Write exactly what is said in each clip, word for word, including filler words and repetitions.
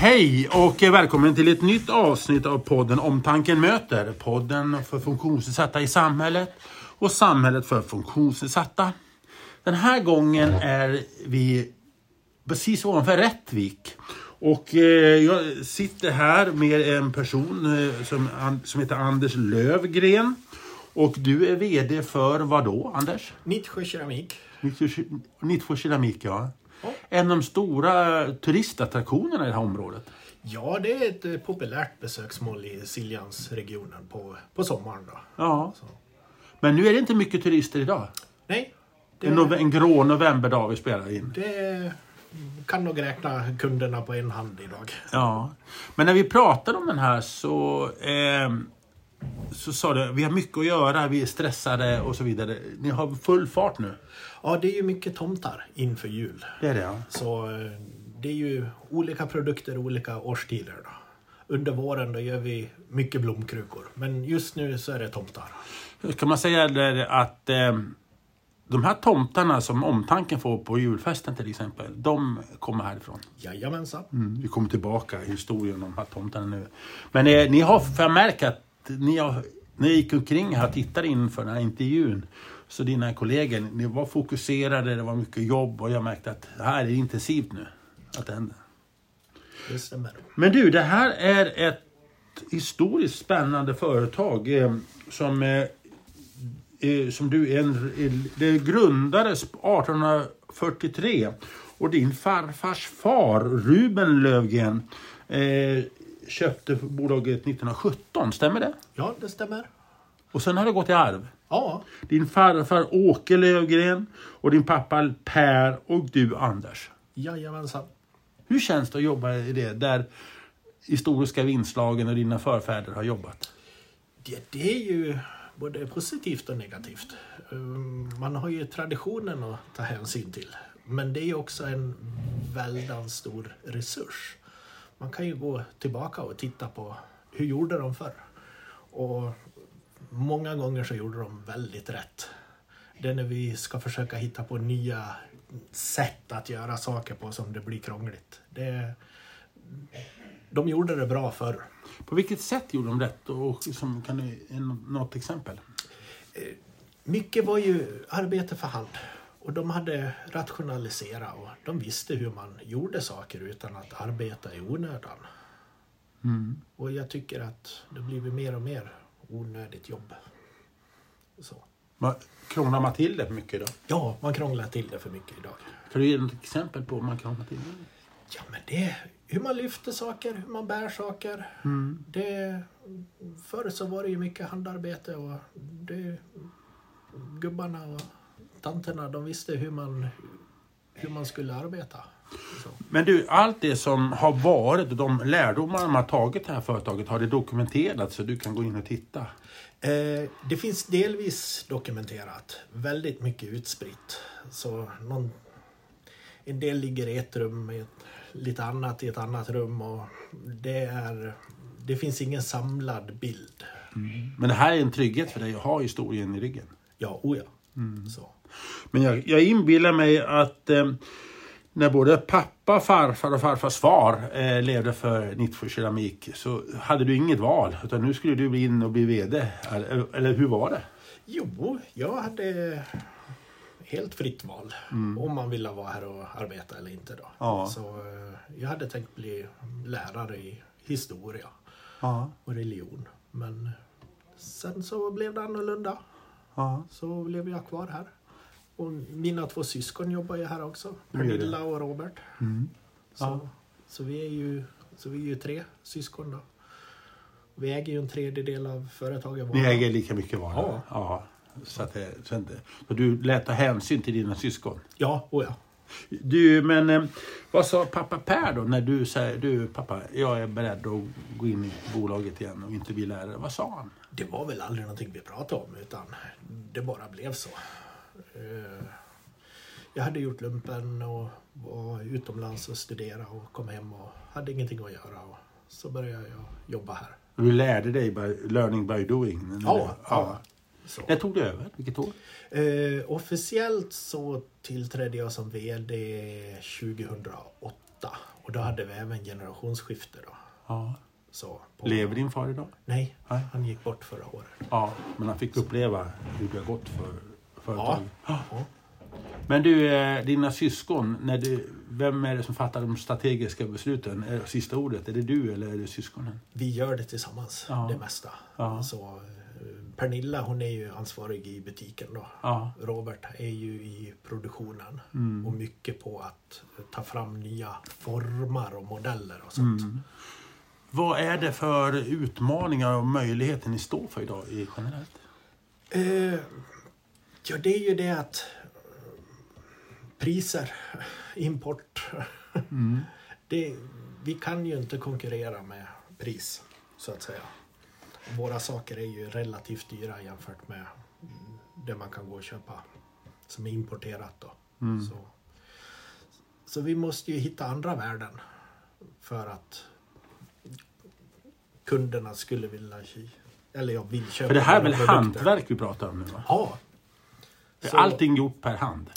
Hej och välkommen till ett nytt avsnitt av podden Omtanken möter. Podden för funktionsnedsatta i samhället och samhället för funktionsnedsatta. Den här gången är vi precis ovanför Rättvik. Och jag sitter här med en person som, som heter Anders Lövgren. Och du är vd för vad då, Anders? Nittsjö Keramik. Nittsjö Keramik, ja. En av de stora turistattraktionerna i det här området. Ja, det är ett populärt besöksmål i Siljansregionen på, på sommaren. Då. Ja. Så. Men nu är det inte mycket turister idag. Nej. Det är en, nove- en grå novemberdag vi spelar in. Det kan nog räkna kunderna på en hand idag. Ja, men när vi pratade om den här så, eh, så sa du vi har mycket att göra, vi är stressade och så vidare. Ni har full fart nu. Ja, det är ju mycket tomtar inför jul. Det är det, ja. Så det är ju olika produkter och olika årstider då. Under våren då gör vi mycket blomkrukor. Men just nu så är det tomtar. Kan man säga att eh, de här tomtarna som Omtanken får på julfesten till exempel, de kommer härifrån? Jajamensan. Mm, vi kommer tillbaka i historien om de här tomtarna nu. Men eh, ni har förmärkt att ni har, när jag gick omkring här och tittade inför den här intervjun, så dina kollegor, ni var fokuserade, det var mycket jobb och jag märkte att det här är intensivt nu, att det händer. Det stämmer. Men du, det här är ett historiskt spännande företag eh, som, eh, som du är, en, det grundades arton fyrtiotre och din farfars far, Ruben Lövgren, eh, köpte bolaget nittonhundrasjutton, stämmer det? Ja, det stämmer. Och sen har det gått i arv? Ja. Din farfar Åke Lövgren och din pappa Per och du Anders. Jajamensan. Hur känns det att jobba i det där historiska vinslagen och dina förfäder har jobbat? Det, det är ju både positivt och negativt. Man har ju traditionen att ta hänsyn till. Men det är också en väldigt stor resurs. Man kan ju gå tillbaka och titta på hur gjorde de förr. Och många gånger så gjorde de väldigt rätt. Det är när vi ska försöka hitta på nya sätt att göra saker på som det blir krångligt. Det, de gjorde det bra förr. På vilket sätt gjorde de rätt? Och som, kan du något exempel? Mycket var ju arbete för hand. Och de hade rationaliserat och de visste hur man gjorde saker utan att arbeta i onödan. Mm. Och jag tycker att det blir mer och mer onödigt jobb. Så. Man krånglar man till det för mycket idag? Ja, man krånglar till det för mycket idag. Kan du ge något exempel på hur man krånglar till det? Ja, men det hur man lyfter saker, hur man bär saker. Mm. Det, förr så var det ju mycket handarbete och det, gubbarna och tanterna, de visste hur man, hur man skulle arbeta. Så. Men du, allt det som har varit och de lärdomar man har tagit det här företaget, har det dokumenterat så du kan gå in och titta? Eh, det finns delvis dokumenterat. Väldigt mycket utspritt. Så någon, en del ligger i ett rum, i ett, lite annat i ett annat rum. Och det, är, det finns ingen samlad bild. Mm. Men det här är en trygghet för dig att ha historien i ryggen? Ja, oja. Mm. Så. Men jag, jag inbillar mig att eh, när både pappa, farfar och farfars far eh, levde för Nittsjö Keramik så hade du inget val utan nu skulle du bli in och bli vd, eller, eller hur var det? Jo, jag hade helt fritt val mm. om man ville vara här och arbeta eller inte då. Ja. Så eh, jag hade tänkt bli lärare i historia ja. och religion, men sen så blev det annorlunda. Ja. Så blev jag kvar här. Och mina två syskon jobbar ju här också. Pernilla och Robert. Mm. Så, ja. så, vi är ju, så vi är ju tre syskon då. Vi äger ju en tredjedel av företaget. Ni äger lika mycket var. Ja. ja. Så, att det, så, inte, så du lät ta hänsyn till dina syskon? Ja, och ja. Du, men vad sa pappa Per då när du säger du pappa, jag är beredd att gå in i bolaget igen och inte bli lärare? Vad sa han? Det var väl aldrig någonting vi pratade om utan det bara blev så. Jag hade gjort lumpen och var utomlands och studerade och kom hem och hade ingenting att göra och så började jag jobba här. Du lärde dig by, learning by doing? Ja, ja. ja. Så. När tog du över? Vilket år? Eh, officiellt så tillträdde jag som vd tjugohundraåtta Och då hade vi även generationsskifte då. Ja. Så, på... Lever din far idag? Nej, Nej, han gick bort förra året. Ja, men han fick uppleva hur det har gått för företag. Ja. Ja. Men du, dina syskon, när du, vem är det som fattar de strategiska besluten? Är det sista ordet, är det du eller är det syskonen? Vi gör det tillsammans, ja. Det mesta. Ja. Så, Pernilla, hon är ju ansvarig i butiken då. Ja. Robert är ju i produktionen mm. och mycket på att ta fram nya former och modeller och sånt. Mm. Vad är det för utmaningar och möjligheter ni står för idag i generellt? Eh, ja, det är ju det att priser, import, mm. det, vi kan ju inte konkurrera med pris så att säga. Våra saker är ju relativt dyra jämfört med det man kan gå och köpa som är importerat då. Mm. Så, så vi måste ju hitta andra värden för att kunderna skulle vilja eller jag vill köpa. För det här är väl produkter. Hantverk vi pratar om nu va? Ja. Det är så, allting gjort per hand.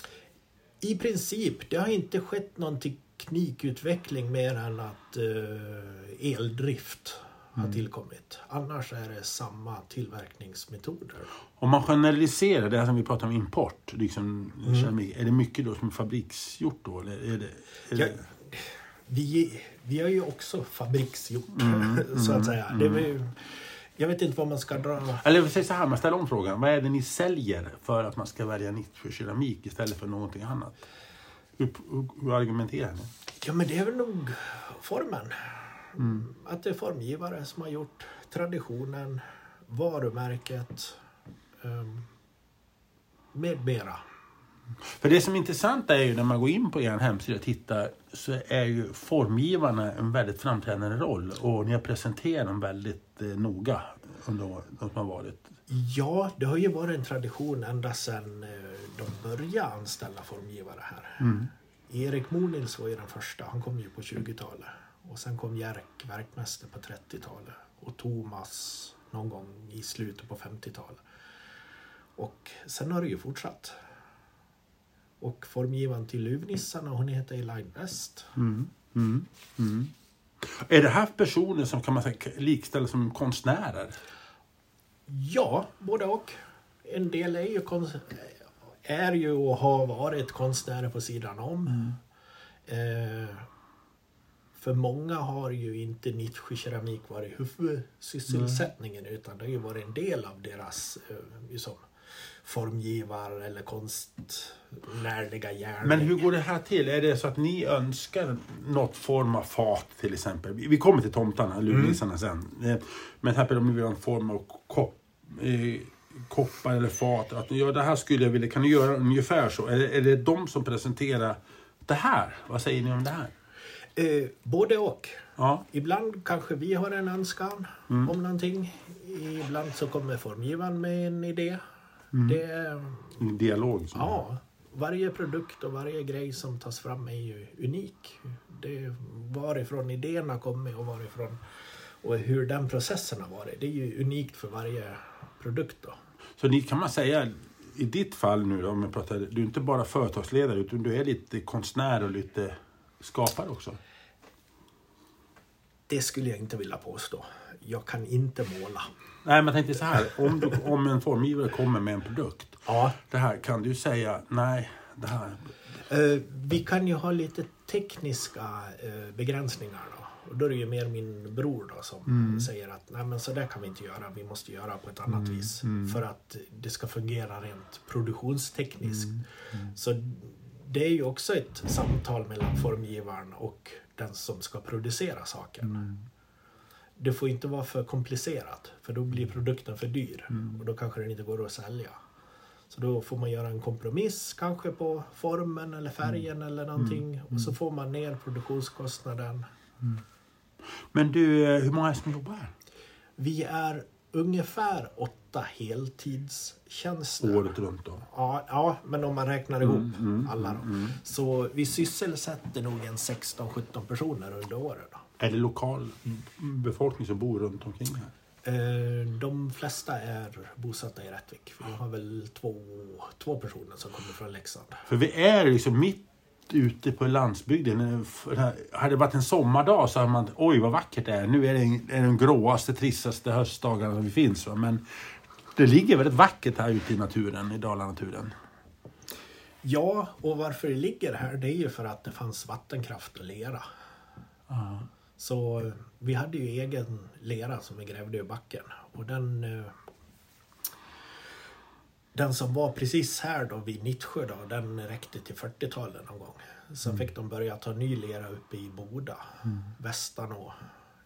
I princip, det har inte skett någon teknikutveckling mer än att uh, eldrift mm. har tillkommit. Annars är det samma tillverkningsmetoder. Om man generaliserar det här som vi pratar om import, liksom mm. keramik, är det mycket då som är fabriksgjort då? Eller är det, är ja, det... Vi, vi har ju också fabriksgjort, mm, så att säga. Mm. Det är ju, jag vet inte vad man ska dra... Eller vi säger så här, man ställer om frågan. Vad är det ni säljer för att man ska välja Nittsjö keramik istället för någonting annat? Hur, hur argumenterar ni? Ja, men det är väl nog formen. Mm. Att det är formgivare som har gjort traditionen, varumärket, um, med mera. För det som är intressant är ju när man går in på er hemsida och tittar så är ju formgivarna en väldigt framträdande roll och ni har presenterat dem väldigt eh, noga under året som har varit. Ja, det har ju varit en tradition ända sedan eh, de började anställa formgivare här. Mm. Erik Molins var ju den första, han kom ju på tjugotalet och sen kom Jerk, verkmästare, på trettiotalet och Thomas någon gång i slutet på femtiotalet. Och sen har det ju fortsatt. Och formgivaren till Luvnissarna, hon heter Elaine Westh. Mm, mm, mm. Är det här personer som kan man säga likställa som konstnärer? Ja, både och. En del är ju, konst- är ju och har varit konstnärer på sidan om. Mm. Eh, för många har ju inte Nittsjö keramik varit huvudsysselsättningen mm. utan det har ju varit en del av deras... Eh, liksom, formgivare eller konstnärliga gärningar. Men hur går det här till? Är det så att ni önskar något form av fat till exempel? Vi kommer till tomtarna, luvnissarna mm. sen. Men här om ni vill ha en form av kopp, eh, koppar eller fat. Att, ja, det här skulle jag vilja. Kan ni göra ungefär så? Är det, är det de som presenterar det här? Vad säger ni om det här? Eh, både och. Ja. Ibland kanske vi har en önskan mm. om någonting. Ibland så kommer formgivaren med en idé. Mm. Det är en dialog. Ja, varje produkt och varje grej som tas fram är ju unik. Det är varifrån idéerna kommer och varifrån och hur den processen har varit. Det är ju unikt för varje produkt då. Så ni kan man säga i ditt fall nu om jag pratar, du är inte bara företagsledare utan du är lite konstnär och lite skapare också. Det skulle jag inte vilja påstå. Jag kan inte måla. Nej, men tänkte så här. Om, du, om en formgivare kommer med en produkt. Ja. Det här kan du säga, nej, det här. Eh, vi kan ju ha lite tekniska eh, begränsningar då. Och då är det ju mer min bror då som mm. säger att nej, men så där kan vi inte göra. Vi måste göra på ett annat mm. vis. Mm. För att det ska fungera rent produktionstekniskt. Mm. Mm. Så det är ju också ett samtal mellan formgivaren och den som ska producera saken. Mm. Det får inte vara för komplicerat. För då blir produkten för dyr. Mm. Och då kanske den inte går att sälja. Så då får man göra en kompromiss. Kanske på formen eller färgen mm. eller någonting. Mm. Och så får man ner produktionskostnaden. Mm. Men du, hur många är som jobbar här? Vi är ungefär åtta heltidstjänster. Året runt då? Ja, ja men om man räknar ihop mm. Mm. alla då. Mm. Så vi sysselsätter nog en sexton sjutton personer under året då. Är det lokal befolkning som bor runt omkring här? De flesta är bosatta i Rättvik. Vi har väl två, två personer som kommer från Leksand. För vi är liksom mitt ute på landsbygden. Hade det varit en sommardag så hade man, oj vad vackert det är. Nu är det, en, är det den gråaste, tristaste höstdagarna som vi finns. Va? Men det ligger väldigt vackert här ute i naturen, i Dalanaturen. Ja, och varför det ligger här, det är ju för att det fanns vattenkraft och lera. Uh-huh. Så vi hade ju egen lera som vi grävde i backen. Och den, den som var precis här då vid Nittsjö då, den räckte till fyrtiotalet någon gång. Sen mm. fick de börja ta ny lera uppe i Boda, mm. Västernå,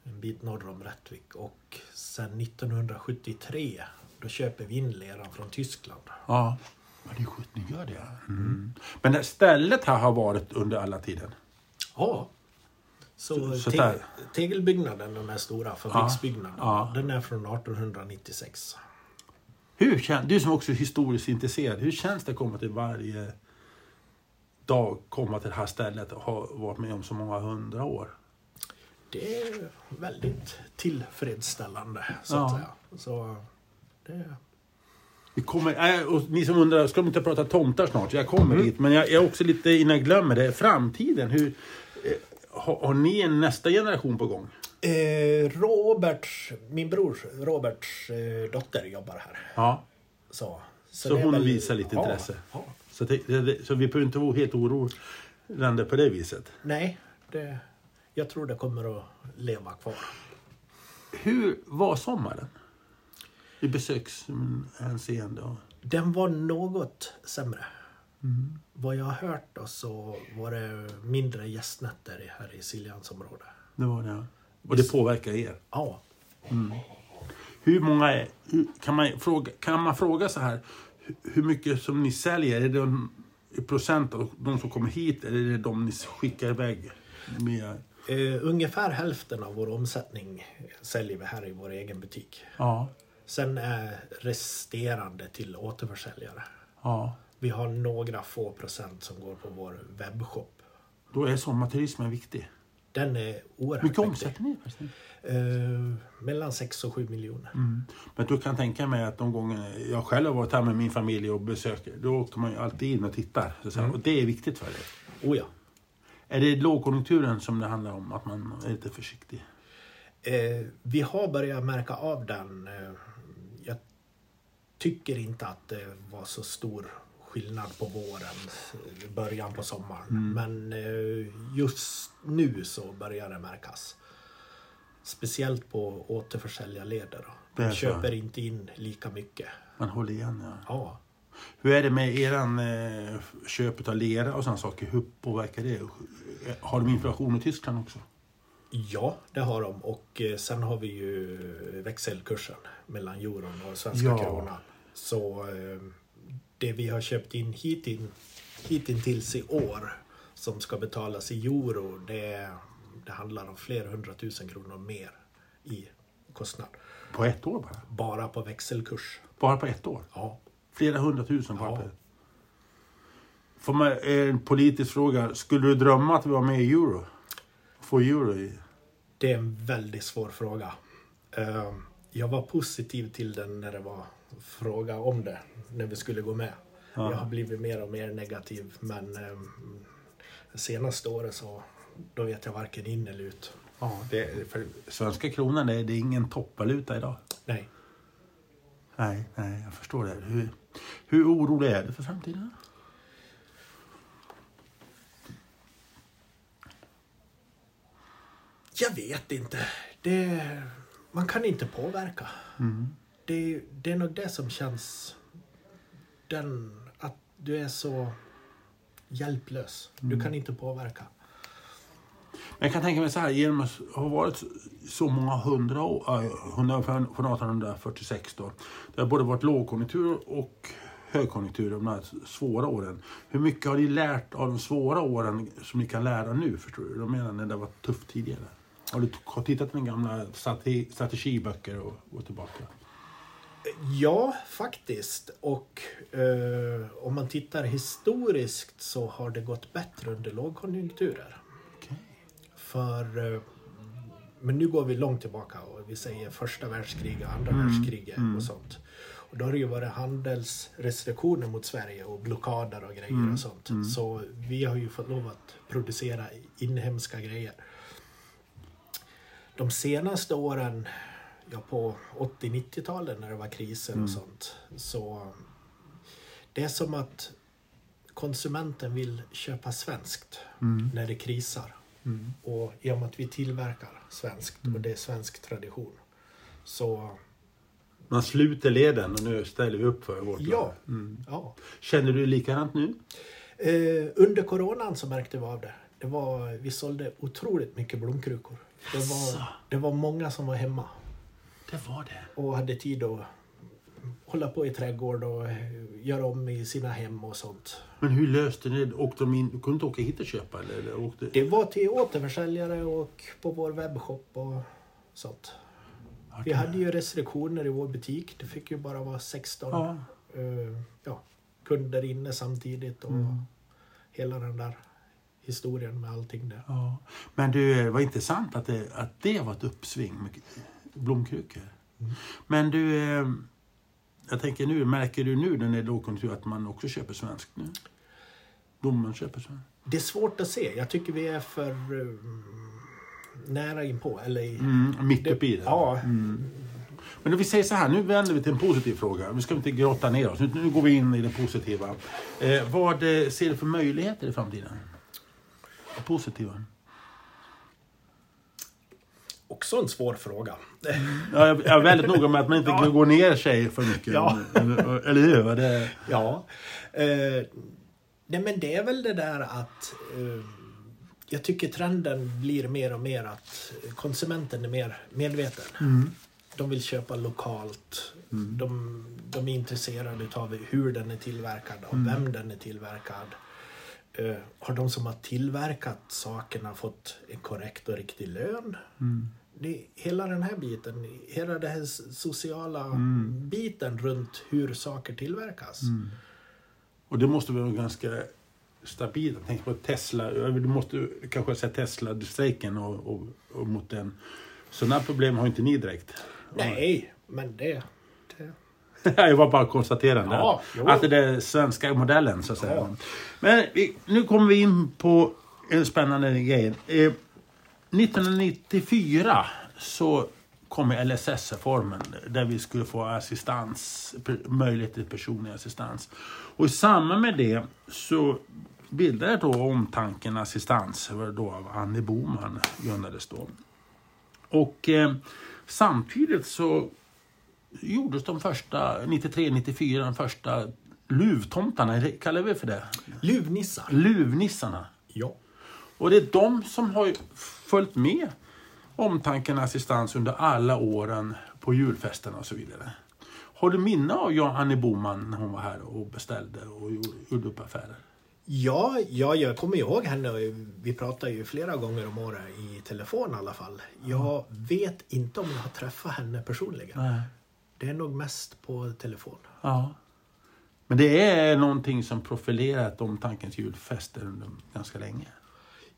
en bit norr om Rättvik. Och sen nittonhundrasjuttiotre, då köper vi in leran från Tyskland. Ja, ja det är sjukt ni gör det. Mm. Mm. Men det stället här har varit under alla tiden? Ja. Så, så te- tegelbyggnaden, den här stora fabriksbyggnaden, ja, ja. Den är från artonhundranittiosex. Hur känns, du som också är historiskt intresserad, hur känns det att komma till varje dag, komma till det här stället och ha varit med om så många hundra år? Det är väldigt tillfredsställande, så att ja. säga. Så, det... Vi kommer, och ni som undrar, ska de inte prata tomtar snart? Jag kommer mm. dit, men jag är också lite, innan jag glömmer det, framtiden, hur... Har, har ni en nästa generation på gång? Eh, Roberts, min bror Roberts eh, dotter jobbar här. Ja. Så, så, så hon väl... visar lite ja, intresse. Ja. Så, det, så vi behöver inte vara helt oroliga på det viset. Nej, det, jag tror det kommer att leva kvar. Hur var sommaren? I besökshänseende? Och... Den var något sämre. Mm. Vad jag har hört då så var det mindre gästnätter här i Siljans område. Det var det, ja. Och det påverkar er? Ja. Mm. Hur många är, kan man fråga, kan man fråga så här, hur mycket som ni säljer, är det en procent av de som kommer hit eller är det de ni skickar iväg med? Uh, ungefär hälften av vår omsättning säljer vi här i vår egen butik. Ja. Sen är resterande till återförsäljare. Ja. Vi har några få procent som går på vår webbshop. Då är sommarturismen viktig. Den är oerhört viktig. Mycket omsätter ni? Eh, mellan sex och sju miljoner. Mm. Men du kan tänka mig att de gånger jag själv har varit här med min familj och besöker, då åker man ju alltid in och tittar. Så mm. Och det är viktigt för dig. Oh ja. Är det lågkonjunkturen som det handlar om? Att man är lite försiktig? Eh, vi har börjat märka av den. Jag tycker inte att det var så stor skillnad på våren, början på sommaren. Mm. Men just nu så börjar det märkas. Speciellt på återförsäljarleder. Man köper inte in lika mycket. Man håller igen, ja. ja. Hur är det med eran köp av lera och sådana saker? Hur påverkar det? Har de inflation i Tyskland också? Ja, det har de. Och sen har vi ju växelkursen mellan euron och svenska ja. kronan. Så... Det vi har köpt in hitin, hitintills i år som ska betalas i euro, det, det handlar om flera hundratusen kronor mer i kostnad. På ett år bara? Bara på växelkurs. Bara på ett år? Ja. Flera hundratusen bara ja. på ett. Får man, en politisk fråga, skulle du drömma att vi var med i euro? Få euro i? Det är en väldigt svår fråga. Jag var positiv till den när det var... fråga om det när vi skulle gå med. Ja. Jag har blivit mer och mer negativ, men eh, senaste året så då vet jag varken in eller ut. Ja, det, för svenska kronan är det är ingen toppvaluta idag. Nej. Nej, nej, jag förstår det. Hur, hur orolig är du för framtiden? Jag vet inte. Det, man kan inte påverka. Mm. Det, det är nog det som känns den, att du är så hjälplös. Du mm. kan inte påverka. Men jag kan tänka mig så här, genom att ha varit så många hundra år, äh, från artonhundrafyrtiosex då, det har både varit lågkonjunktur och högkonjunktur, de här svåra åren. Hur mycket har ni lärt av de svåra åren som ni kan lära nu, förstår du? De menar när det var tufft tidigare. Har du t- tittat på den gamla strate- strategiböcker och gått tillbaka? Ja, faktiskt. Och eh, om man tittar historiskt så har det gått bättre under lågkonjunkturer. Okay. För eh, men nu går vi långt tillbaka och vi säger första världskriget, andra mm. världskriget mm. och sånt. Och då har det ju varit handelsrestriktioner mot Sverige och blockader och grejer mm. och sånt. Mm. Så vi har ju fått lov att producera inhemska grejer. De senaste åren, ja, på åttio-nittiotalet när det var kriser mm. och sånt, så det är som att konsumenten vill köpa svenskt mm. när det krisar. Mm. Och i och med att vi tillverkar svenskt mm. och det är svensk tradition, så man sluter leden och nu ställer vi upp för vårt ja. land. Mm. Ja. Känner du likadant nu? Eh, under coronan så märkte vi av det. Det var, vi sålde otroligt mycket blomkrukor. Det var, det var många som var hemma. Det var det. Och hade tid att hålla på i trädgård och göra om i sina hem och sånt. Men hur löste ni det? Åkte de in, kunde inte åka hit och köpa? Eller, eller åkte... Det var till återförsäljare och på vår webbshop och sånt. Okay. Vi hade ju restriktioner i vår butik. Det fick ju bara vara sexton ja. Uh, ja, kunder inne samtidigt och mm. hela den där historien med allting där. Ja. Men det var intressant att det, att det var ett uppsving med blomkrukor. Mm. Men du, jag tänker nu, märker du nu när det är lågkonjunktur att man också köper svenskt nu? Blomman köper svenskt. Det är svårt att se. Jag tycker vi är för nära inpå. Eller i, mm, mitt uppe i det. Ja. Mm. Men om vi säger så här, nu vänder vi till en positiv fråga. Nu ska vi inte grotta ner oss. Nu, nu går vi in i det positiva. Eh, vad ser du för möjligheter i framtiden? Positiva? Också en svår fråga. Ja, jag är väldigt noga med att man inte ja. kan gå ner sig för mycket. Ja. Eller, eller hur? Det... Ja. Eh, nej, men det är väl det där att eh, jag tycker trenden blir mer och mer att konsumenten är mer medveten. Mm. De vill köpa lokalt. Mm. De, de är intresserade av hur den är tillverkad och mm. vem den är tillverkad. Uh, har de som har tillverkat sakerna fått en korrekt och riktig lön? Mm. Det, hela den här biten, hela den här sociala mm. biten runt hur saker tillverkas. Mm. Och det måste vara ganska stabilt. Tänk på Tesla, du måste kanske säga Tesla-strejken och, och, och mot den. Sådana problem har inte ni direkt. Nej, men det... det... Jag var bara konstaterande ja, att det är den svenska modellen så att säga. Ja. Men nu kommer vi in på en spännande grej. nittonhundranittiofyra så kom L S S-reformen där vi skulle få assistans, möjlighet till personlig assistans. Och i samband med det så bildade då Omtanken assistans då av Annie Boman grundades då. Och eh, samtidigt så gjordes de första, nittiotre nittiofyra, de första luvtomtarna, kallar vi för det? Luvnissar. Luvnissarna. Ja. Och det är de som har följt med Omtanken assistans under alla åren på julfesterna och så vidare. Har du minne av Johanne Boman när hon var här och beställde och gjorde upp affärer? Ja, ja, jag kommer ihåg henne. Vi pratar ju flera gånger om året i telefon i alla fall. Jag vet inte om jag har träffat henne personligen. Nej. Det är nog mest på telefon. Ja. Men det är någonting som profilerat Omtankens julfester under ganska länge.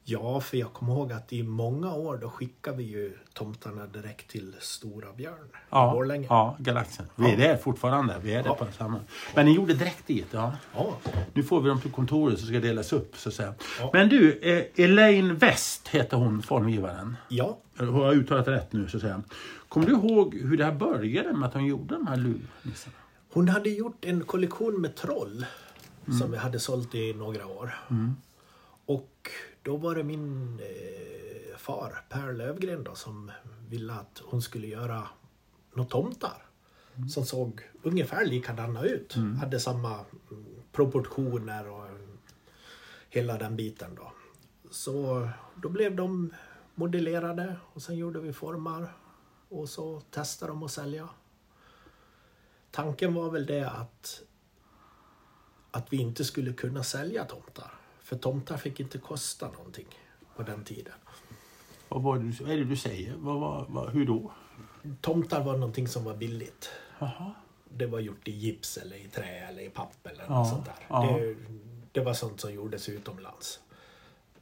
Ja, för jag kommer ihåg att i många år då skickar vi ju tomtarna direkt till Stora Björn. Ja, ja, galaxen. Vi är där fortfarande. Vi är där ja. på samma. Men ni gjorde direkt dit, ja. ja. Nu får vi dem till kontoret så ska delas upp så att säga. Ja. Men du, eh, Elaine Westh heter hon, formgivaren. Ja. Har jag uttalat rätt nu så att säga. Kommer du ihåg hur det här började med att hon gjorde de här luvnissarna? Hon hade gjort en kollektion med troll mm. som vi hade sålt i några år. Mm. Och då var det min eh, far, Per Lövgren då, som ville att hon skulle göra något tomtar. Mm. Som såg ungefär likadana ut. Mm. Hade samma proportioner och hela den biten då. Så då blev de modellerade och sen gjorde vi formar. Och så testade de att sälja. Tanken var väl det att, att vi inte skulle kunna sälja tomtar. För tomtar fick inte kosta någonting på den tiden. Vad var det, vad är det du säger? Vad, vad, vad, hur då? Tomtar var någonting som var billigt. Aha. Det var gjort i gips eller i trä eller i papper eller ja, något sånt där. Ja. Det, det var sånt som gjordes utomlands.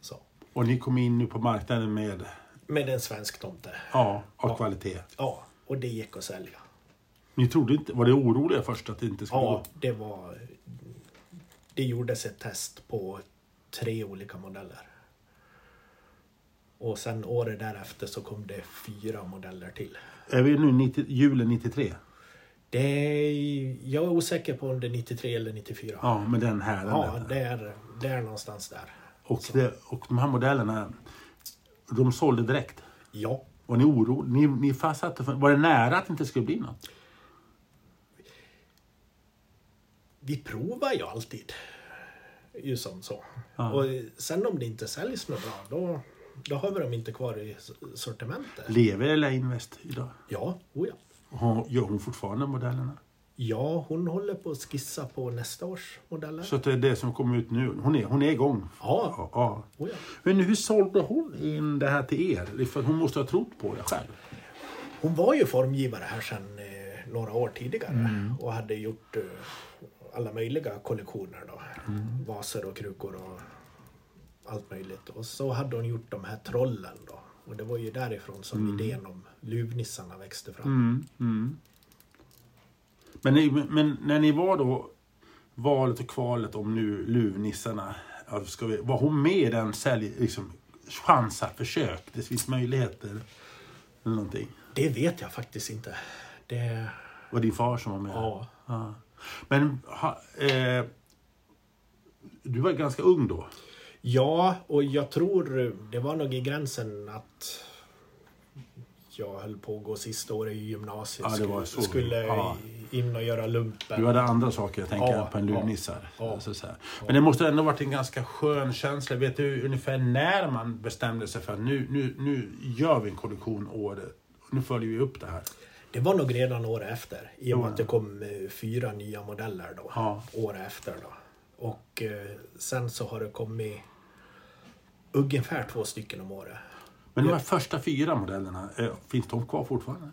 Så. Och ni kom in nu på marknaden med Med en svensk tomte. Ja, av ja. kvalitet. Ja, och det gick att sälja. Ni trodde inte, var det oroliga först att det inte skulle ja, gå? Ja, det var... Det gjordes ett test på tre olika modeller. Och sen året därefter så kom det fyra modeller till. Är vi nu nittio, julen nittiotre? Det är, jag är osäker på om det är nittiotre eller nittiofyra. Ja, men den här. Den ja, det är, det är någonstans där. Och, det, och de här modellerna, de sålde direkt? Ja. Och ni oroade, ni, ni fastsatte, var det nära att det inte skulle bli något? Vi provar ju alltid. Ju som så. Ja. Och sen om det inte säljs något bra, då... Då har vi dem inte kvar i sortimentet. Lever Elaine Westh idag? Ja, oja. Hon, gör hon fortfarande modellerna? Ja, hon håller på att skissa på nästa års modeller. Så det är det som kommer ut nu? Hon är, hon är igång? Ja. Ja, ja. Oja. Men hur sålde hon in det här till er? För hon måste ha trott på det själv. Hon var ju formgivare här sedan eh, några år tidigare. Mm. Och hade gjort eh, alla möjliga kollektioner då. Mm. Vaser och krukor och... allt möjligt. Och så hade hon gjort de här trollen då. Och det var ju därifrån som mm. idén om Luvnissarna växte fram. Mm, mm. Men, ni, men när ni var då valet och kvalet om nu Luvnissarna, alltså ska vi, var hon med i den sälj, liksom, chansar, försök? Det finns möjligheter eller någonting? Det vet jag faktiskt inte. Det var din far som var med? Ja. ja. Men ha, eh, du var ganska ung då? Ja, och jag tror det var nog i gränsen att jag höll på att gå sista året i gymnasiet. Ja, det var så. Skulle ja. in och göra lumpen. Du hade andra saker, jag tänker, ja, på en luvnissar. Ja, alltså så här. Ja. Men det måste ändå varit en ganska skön känsla. Vet du ungefär när man bestämde sig för att nu, nu, nu gör vi en kollektion året. Nu följer vi upp det här. Det var nog redan året efter. I och med ja. att det kom fyra nya modeller då. Ja. Året efter då. Och sen så har det kommit ungefär två stycken om året. Men de här första fyra modellerna, finns de kvar fortfarande?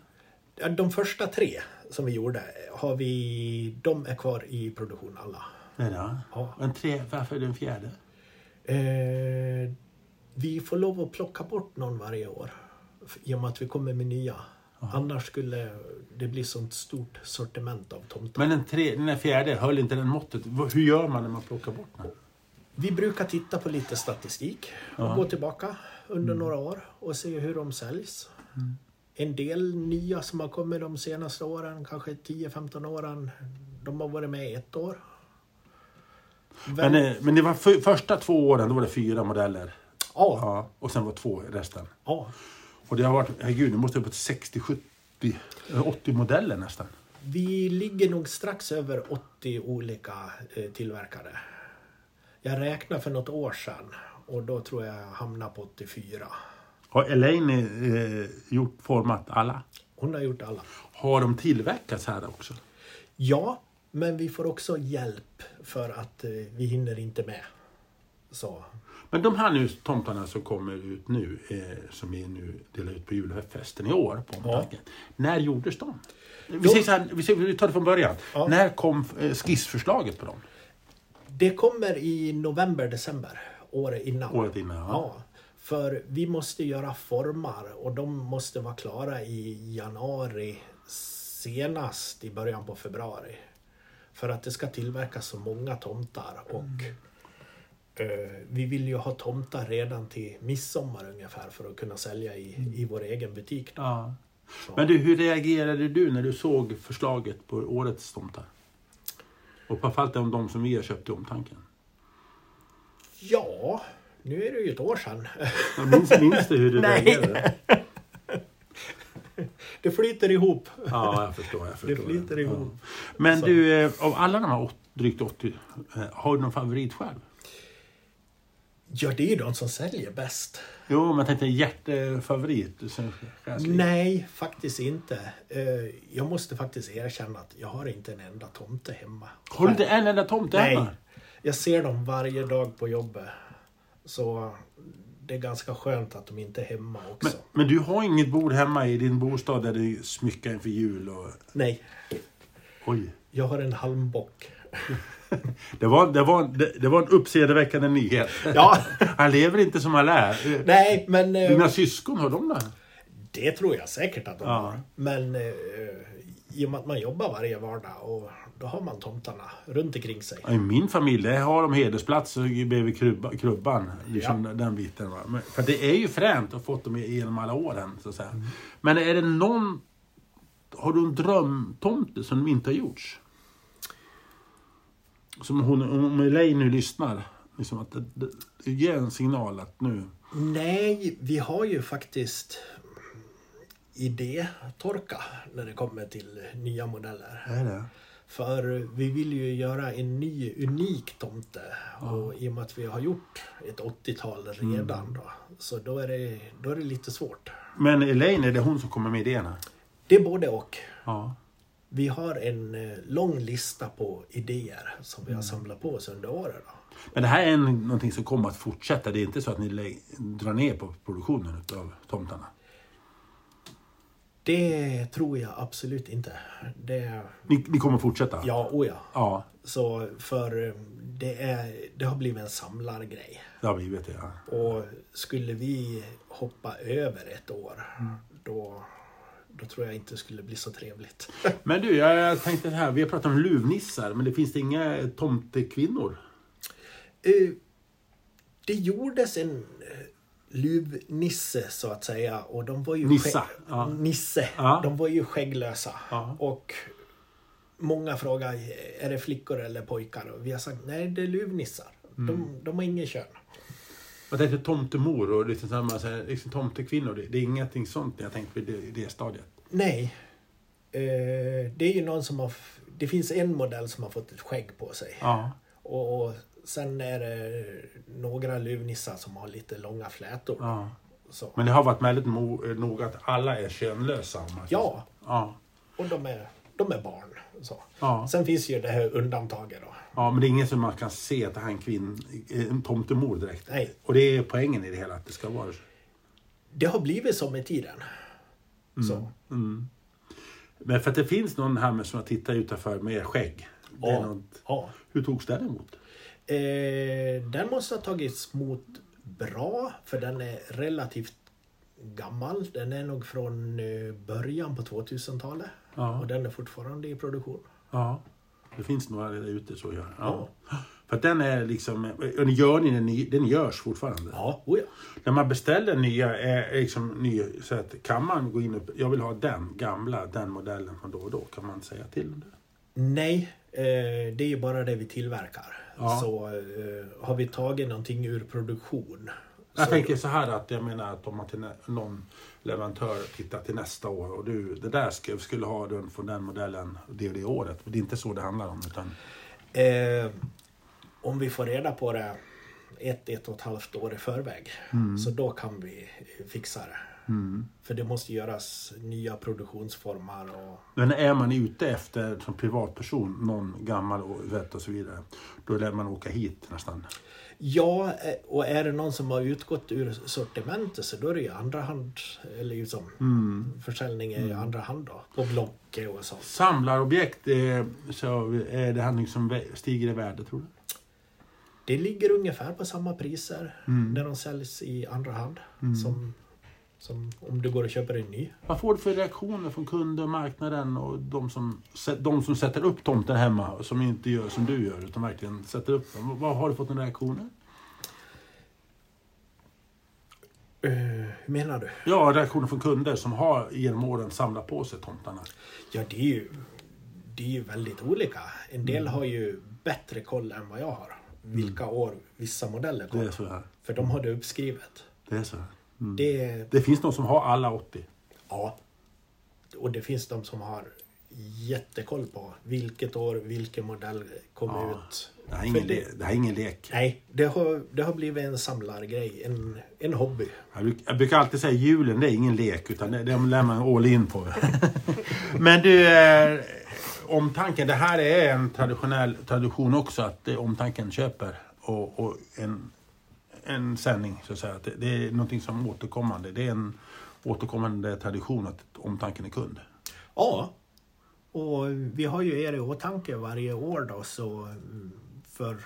De första tre som vi gjorde, har vi, de är kvar i produktion alla. Nej då? Ja. En tre, varför är det en fjärde? Eh, vi får lov att plocka bort någon varje år. I och med att vi kommer med nya. Aha. Annars skulle det bli sånt stort sortiment av tomtar. Men den, tre, den fjärde höll inte den måttet. Hur gör man när man plockar bort den? Vi brukar titta på lite statistik. Aha. Och gå tillbaka under mm. några år och se hur de säljs. Mm. En del nya som har kommit de senaste åren, kanske tio femton åren, de har varit med ett år. Vem... Men, men det var för, första två åren, då var det fyra modeller. Ja. ja. Och sen var två resten. Ja. Och det har varit, herregud, nu måste det ha varit sextio, sjuttio, åttio modeller nästan. Vi ligger nog strax över åttio olika eh, tillverkare. Jag räknar för något år sedan och då tror jag hamnar på åttiofyra. Har Elaine eh, gjort format alla? Hon har gjort alla. Har de tillverkats här också? Ja, men vi får också hjälp för att eh, vi hinner inte med. Så... Men de här nu tomtarna som kommer ut nu, eh, som är nu delar ut på julfesten i år på Omtanken. Ja. När gjordes de? Vi, ser så här, vi, ser, vi tar det från början. Ja. När kom eh, skissförslaget på dem? Det kommer i november, december, året innan. Året innan, ja. ja. För vi måste göra formar och de måste vara klara i januari, senast i början på februari. För att det ska tillverkas så många tomtar och... Mm. Vi vill ju ha tomtar redan till midsommar ungefär för att kunna sälja i, mm. i vår egen butik. Ja. Men du, hur reagerade du när du såg förslaget på årets tomtar? Och framförallt om de som vi har köpt i Omtanken. Ja, nu är det ju ett år sedan. Jag minns, minns du hur du reagerade? Det flyter ihop. Ja, jag förstår. Jag förstår det flyter det. ihop. Ja. Men Så. du, av alla de här drygt åttio, har du någon favorit själv? Ja, det är ju de som säljer bäst. Jo, men jag tänkte hjärtefavorit. Nej, faktiskt inte. Jag måste faktiskt erkänna att jag har inte en enda tomte hemma. Har du inte en enda tomte Nej. hemma? Nej, jag ser dem varje dag på jobbet. Så det är ganska skönt att de inte är hemma också. Men, men du har inget bord hemma i din bostad där du smyckar inför jul? Och... Nej. Oj. Jag har en halmbock. Det var, det, var, det, det var en uppsedeväckande nyhet. Ja. Han lever inte som han lär. Nej, men... Mina syskon, har de där? Det tror jag säkert att de ja. har. Men eh, i och med att man jobbar varje vardag och då har man tomtarna runt omkring sig. I min familj har de hedersplats bredvid krubba, krubban. Liksom ja. Den biten. Va? Men, för det är ju fränt att få dem genom alla åren. Så att säga. Mm. Men är det någon... Har du en drömtomte som inte har gjorts? Som hon, om Elaine nu lyssnar. Liksom att det, det, det ger en signal att nu... Nej, vi har ju faktiskt... idétorka när det kommer till nya modeller. Är det? För vi vill ju göra en ny unik tomte ja. och i och med att vi har gjort ett åttiotal redan mm. då, så då är, det, då är det lite svårt. Men Elaine, är det hon som kommer med idéerna? Det är både och. Ja. Vi har en lång lista på idéer som vi har samlat på oss under åren. Då. Men det här är en, någonting som kommer att fortsätta. Det är inte så att ni lä- drar ner på produktionen av tomtarna? Det tror jag absolut inte. Det... Ni, ni kommer fortsätta? Ja, oja. Ja. Så för det, är, det har blivit en samlargrej. Det har blivit det, ja. Och skulle vi hoppa över ett år, mm. då, då tror jag inte det skulle bli så trevligt. Men du, jag tänkte det här. Vi har pratat om luvnissar, men det finns det inga tomtekvinnor? Det gjordes en... Luvnisse så att säga och de var ju Nissa, skä- ja. Nisse. Ja. De var ju skägglösa ja. och många frågar är det flickor eller pojkar och vi har sagt nej det är luvnissar. Mm. De de har ingen kön. Vad heter tomtemor och liksom samma så här liksom tomtekvinnor det, det är ingenting sånt jag tänkt på det, det stadiet. Nej. Eh, det är ju någon som har f- det finns en modell som har fått ett skägg på sig. Ja. Och, och sen är det några luvnissar som har lite långa flätor. Ja. Så. Men det har varit väldigt mo- noga att alla är könlösa. Ja. ja, och de är, de är barn. Så. Ja. Sen finns ju det här undantaget. Då. Ja, men det är ingen som man kan se att det här är en, kvinn, en tomtemor direkt. Nej. Och det är poängen i det hela att det ska vara så. Det har blivit så med tiden. Mm. Så. Mm. Men för att det finns någon här med som jag tittar utanför med skägg. Det ja. Något... ja. Hur togs det emot? Eh, den måste ha tagits mot bra för den är relativt gammal. Den är nog från början på tvåtusentalet ja. och den är fortfarande i produktion. Ja, det finns några där ute så gör. Ja. Ja. För att den är liksom, och gör ni den, den görs fortfarande. Ja, oh ja. När man beställer nya, är liksom ny, så att kan man gå in och, jag vill ha den gamla, den modellen från då och då kan man säga till om det. Nej, det är ju bara det vi tillverkar. Ja. Så eh, har vi tagit någonting ur produktion. Jag så tänker då... så här att jag menar att om man till nä- någon leverantör tittar till nästa år och du, det där skulle, skulle ha den från den modellen det, det året. Det är inte så det handlar om utan... Eh, om vi får reda på det ett, ett och ett halvt år i förväg mm. så då kan vi fixa det. Mm. För det måste göras nya produktionsformer. Och... Men är man ute efter som privatperson, någon gammal och vett och så vidare, då lär man åka hit nästan. Ja, och är det någon som har utgått ur sortimentet så då är det ju andra hand, eller liksom mm. försäljning är ju mm. andra hand då, på Blocket och sånt. Samlarobjekt, så är det handling som stiger i värde tror du? Det ligger ungefär på samma priser mm. när de säljs i andra hand mm. som... Som om du går och köper en ny. Vad får du för reaktioner från kunder och marknaden och de som, de som sätter upp tomter hemma och som inte gör som du gör utan verkligen sätter upp dem? Vad har du fått en reaktioner? Uh, hur menar du? Ja, reaktioner från kunder som har genom åren samlat på sig tomtarna. Ja, det är ju, det är ju väldigt olika. En del mm. har ju bättre koll än vad jag har. Vilka mm. år vissa modeller går. Det är så här. För de har det uppskrivet. Det är så här. Mm. Det, det finns de som har alla åttio. Ja. Och det finns de som har jättekoll på vilket år, vilken modell kom ja. ut. Det här, ingen, det, det här är ingen lek. Nej, det har, det har blivit en samlargrej, en, en hobby. Jag, bruk, jag brukar alltid säga julen, det är ingen lek utan det, det lär man all in på. Men du, eh, omtanken, det här är en traditionell tradition också att eh, omtanken köper och, och en... en sändning så att säga. Det, det är någonting som återkommande. Det är en återkommande tradition att omtanken är kund. Ja. Och vi har ju er i åtanke varje år då, så för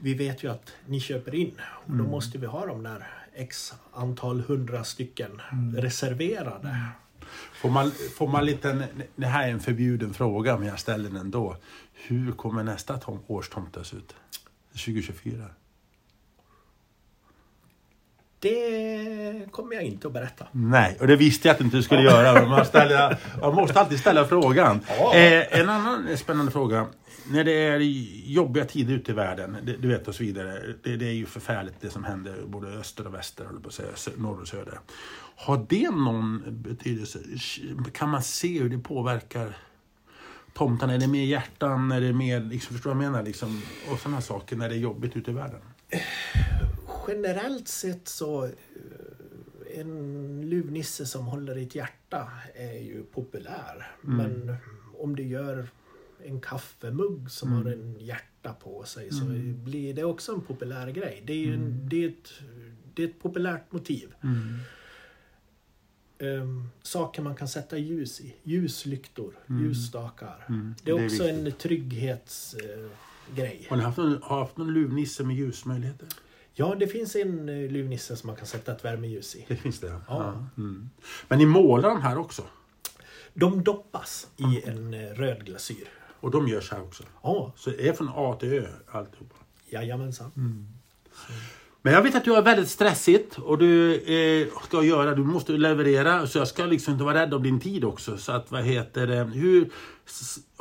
vi vet ju att ni köper in och då mm. måste vi ha de där x antal hundra stycken mm. reserverade. Får man, får man lite, det här är en förbjuden fråga men jag ställer den då. Hur kommer nästa tom, årstomta se ut? tjugo tjugofyra? Det kommer jag inte att berätta. Nej, och det visste jag att inte du skulle göra. Man, ställer, man måste alltid ställa frågan. Ja. Eh, en annan spännande fråga. När det är jobbiga tider ute i världen, det, du vet och så vidare. Det, det är ju förfärligt det som händer både öster och väster, eller på att säga, norr och söder. Har det någon betydelse? Kan man se hur det påverkar tomtarna? Är det mer hjärtan? Är det mer, liksom, förstår du vad jag menar? Liksom, och sådana saker när det är jobbigt ute i världen. Generellt sett så en luvnisse som håller i ett hjärta är ju populär. Mm. Men om du gör en kaffemugg som mm. har en hjärta på sig så mm. blir det också en populär grej. Det är ju mm. det är ett, det är ett populärt motiv. Mm. Um, saker man kan sätta ljus i. Ljuslyktor, mm. ljusstakar. Mm. Det är, det är också viktigt. En trygghetsgrej. Uh, har ni haft någon, har haft någon luvnisse med ljusmöjligheter? Ja, det finns en luvnisse som man kan sätta ett värmeljus i. Det finns det, ja. ja. Mm. Men ni målar de här också? De doppas mm. i en röd glasyr. Och de görs här också? Ja. Så det är från A till Ö alltihopa? Jajamensan. Mm. Men jag vet att du är väldigt stressigt och du eh, ska göra, du måste leverera så jag ska liksom inte vara rädd om din tid också. Så att vad heter det? Hur,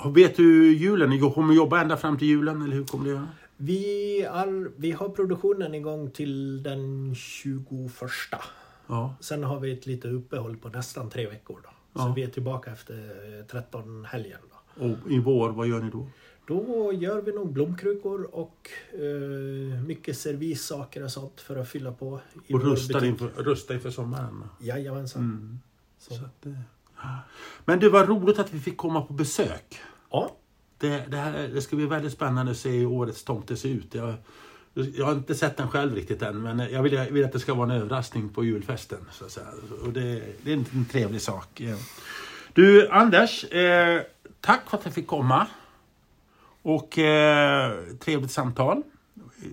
vet du julen? Kommer du jobba ända fram till julen eller hur kommer du göra? Vi, är, vi har produktionen igång till den tjugoförsta. Ja. Sen har vi ett litet uppehåll på nästan tre veckor. Då. Ja. Så vi är tillbaka efter tretton helgen. Då. Och i vår, vad gör ni då? Då gör vi nog blomkrukor och eh, mycket servissaker och sånt för att fylla på. I och rusta inför, rusta inför sommaren? Jajamensan. Mm. Så. Så att, ja. Men det var roligt att vi fick komma på besök. Ja. Det, det, här, det ska bli väldigt spännande att se hur årets tomte ser ut. Jag, jag har inte sett den själv riktigt än. Men jag vill, jag vill att det ska vara en överraskning på julfesten. Så att säga. Och det, det är en, en trevlig sak. Du, Anders. Eh, tack för att jag fick komma. Och eh, trevligt samtal.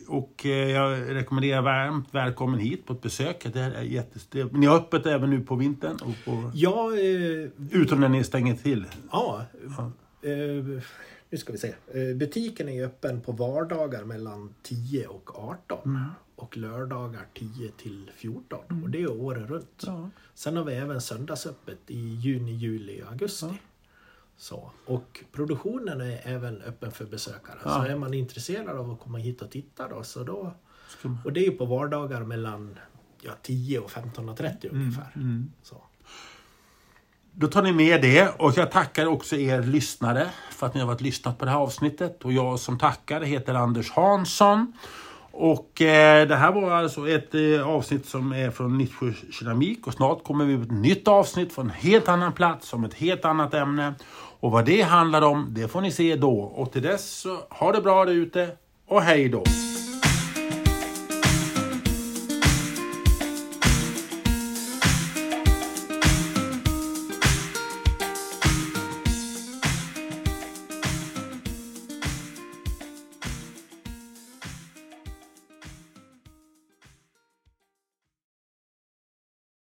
Och eh, jag rekommenderar varmt välkommen hit på ett besök. Det här är jättestrevligt. Ni har öppet även nu på vintern? Och på... Ja. Eh... Utom när ni stänger till. Ja, ja. Uh, nu ska vi se. Uh, butiken är öppen på vardagar mellan tio och arton mm. och lördagar tio till fjorton mm. och det är året runt. Ja. Sen har vi även söndagsöppet i juni, juli och augusti. Ja. Så. Och produktionen är även öppen för besökare. Ja. Så är man intresserad av att komma hit och titta då, så då man... och det är på vardagar mellan ja, tio och femton och trettio mm. ungefär. Mm. Så. Då tar ni med det och jag tackar också er lyssnare för att ni har varit lyssnat på det här avsnittet. Och jag som tackar heter Anders Hansson. Och eh, det här var alltså ett eh, avsnitt som är från Nittsjö Keramik. Och snart kommer vi ut ett nytt avsnitt från en helt annan plats om ett helt annat ämne. Och vad det handlar om, det får ni se då. Och till dess så ha det bra där ute och hej då!